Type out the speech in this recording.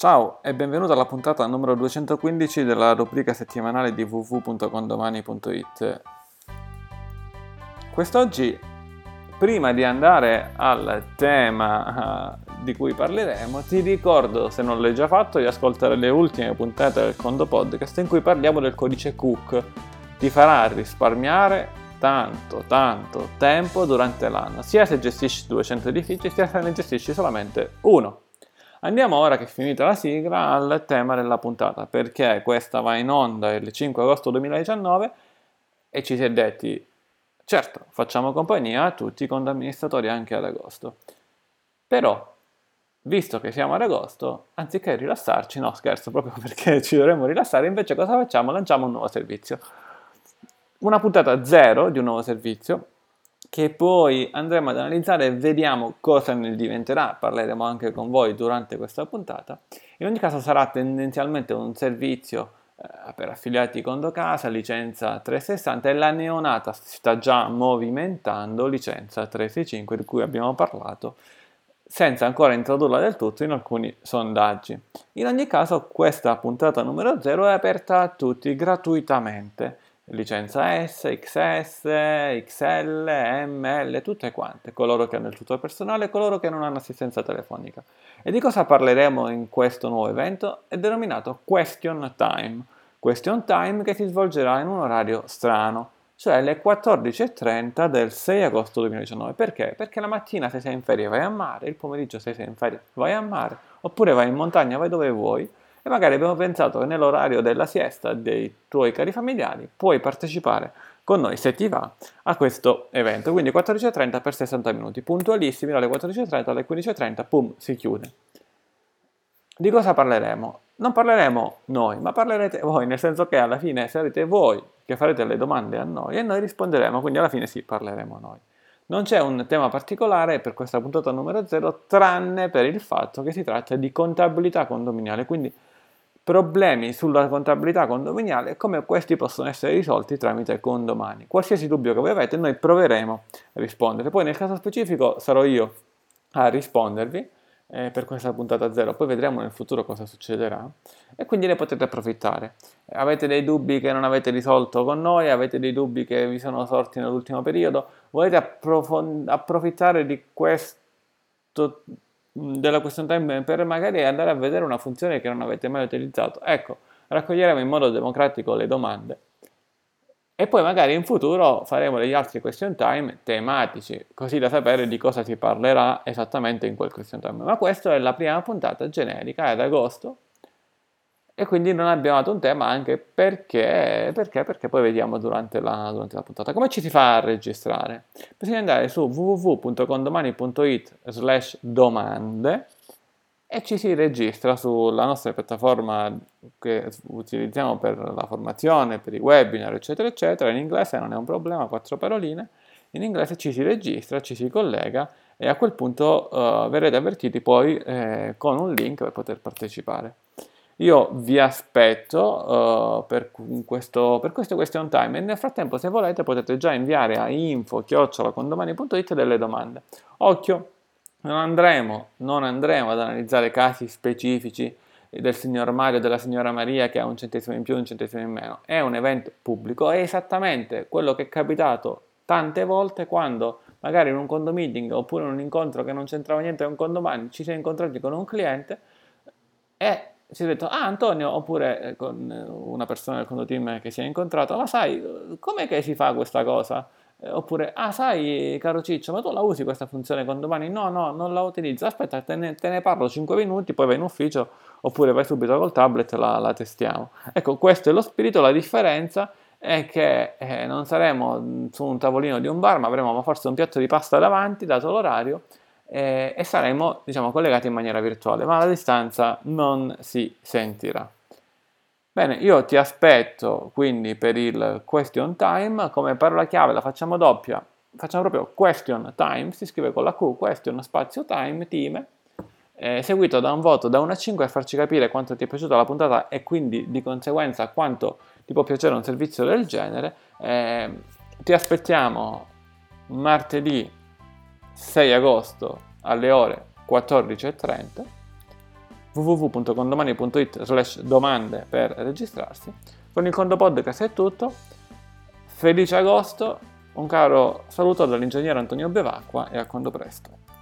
Ciao e benvenuto alla puntata numero 215 della rubrica settimanale di www.condomani.it. Quest'oggi, prima di andare al tema di cui parleremo, ti ricordo, se non l'hai già fatto, di ascoltare le ultime puntate del Condo Podcast in cui parliamo del codice Cook. Ti farà risparmiare tanto tempo durante l'anno, sia se gestisci 200 edifici, sia se ne gestisci solamente uno. Andiamo ora, che è finita la sigla, al tema della puntata, perché questa va in onda il 5 agosto 2019 e ci si è detti: certo, facciamo compagnia a tutti i condoamministratori anche ad agosto. Però, visto che siamo ad agosto, anziché rilassarci, no scherzo, proprio perché ci dovremmo rilassare, invece cosa facciamo? Lanciamo un nuovo servizio. Una puntata zero di un nuovo servizio che poi andremo ad analizzare e vediamo cosa ne diventerà. Parleremo anche con voi durante questa puntata. In ogni caso sarà tendenzialmente un servizio per affiliati DoCasa, licenza 360, e la neonata si sta già movimentando, licenza 365, di cui abbiamo parlato, senza ancora introdurla del tutto in alcuni sondaggi. In ogni caso, questa puntata numero 0 è aperta a tutti gratuitamente, licenza S, XS, XL, ML, tutte quante, coloro che hanno il tutor personale e coloro che non hanno assistenza telefonica. E di cosa parleremo in questo nuovo evento? È denominato Question Time. Question Time che si svolgerà in un orario strano, cioè alle 14.30 del 6 agosto 2019. Perché? Perché la mattina, se sei in ferie, vai a mare, il pomeriggio, se sei in ferie, vai a mare, oppure vai in montagna, vai dove vuoi. E magari abbiamo pensato che nell'orario della siesta dei tuoi cari familiari puoi partecipare con noi, se ti va, a questo evento. Quindi 14.30 per 60 minuti, puntualissimi, dalle 14.30 alle 15.30, pum, si chiude. Di cosa parleremo? Non parleremo noi, ma parlerete voi, nel senso che alla fine sarete voi che farete le domande a noi e noi risponderemo, quindi alla fine sì, parleremo noi. Non c'è un tema particolare per questa puntata numero 0, tranne per il fatto che si tratta di contabilità condominiale, quindi problemi sulla contabilità condominiale e come questi possono essere risolti tramite Condomani. Qualsiasi dubbio che voi avete, noi proveremo a rispondere. Poi nel caso specifico sarò io a rispondervi per questa puntata 0, poi vedremo nel futuro cosa succederà e quindi ne potete approfittare. Avete dei dubbi che non avete risolto con noi, avete dei dubbi che vi sono sorti nell'ultimo periodo, volete approfittare di questo della Question Time per magari andare a vedere una funzione che non avete mai utilizzato, ecco, raccoglieremo in modo democratico le domande e poi magari in futuro faremo degli altri Question Time tematici, così da sapere di cosa si parlerà esattamente in quel Question Time. Ma questa è la prima puntata generica, è ad agosto e quindi non abbiamo dato un tema, anche perché poi vediamo durante la puntata. Come ci si fa a registrare? Bisogna andare su www.condomani.it/domande e ci si registra sulla nostra piattaforma che utilizziamo per la formazione, per i webinar, eccetera, eccetera. In inglese non è un problema, 4 paroline. In inglese ci si registra, ci si collega e a quel punto verrete avvertiti poi con un link per poter partecipare. Io vi aspetto per questo Question Time e nel frattempo, se volete, potete già inviare a info@condomani.it delle domande. Occhio, non andremo ad analizzare casi specifici del signor Mario e della signora Maria che ha un centesimo in più, un centesimo in meno. È un evento pubblico, è esattamente quello che è capitato tante volte quando magari in un condomeeting oppure in un incontro che non c'entrava niente con Condomani ci si è incontrati con un cliente e si è detto: ah Antonio, oppure con una persona del condoteam che si è incontrata, ma sai, com'è che si fa questa cosa? Oppure, ah sai caro Ciccio, ma tu la usi questa funzione Condomani? No, non la utilizzo, aspetta, te ne parlo 5 minuti, poi vai in ufficio, oppure vai subito col tablet, la testiamo. Ecco, questo è lo spirito, la differenza è che non saremo su un tavolino di un bar, ma avremo forse un piatto di pasta davanti, dato l'orario, e saremo, diciamo, collegati in maniera virtuale, ma la distanza non si sentirà. Bene, io ti aspetto quindi per il Question Time. Come parola chiave la facciamo doppia, facciamo proprio Question Time, si scrive con la Q, Question Spazio Time, team, seguito da un voto da 1 a 5 per farci capire quanto ti è piaciuta la puntata e quindi di conseguenza quanto ti può piacere un servizio del genere. Ti aspettiamo martedì 6 agosto alle ore 14.30 www.condomani.it/domande per registrarsi. Con il Condo Podcast è tutto. Felice agosto, un caro saluto dall'ingegnere Antonio Bevacqua e a quando presto.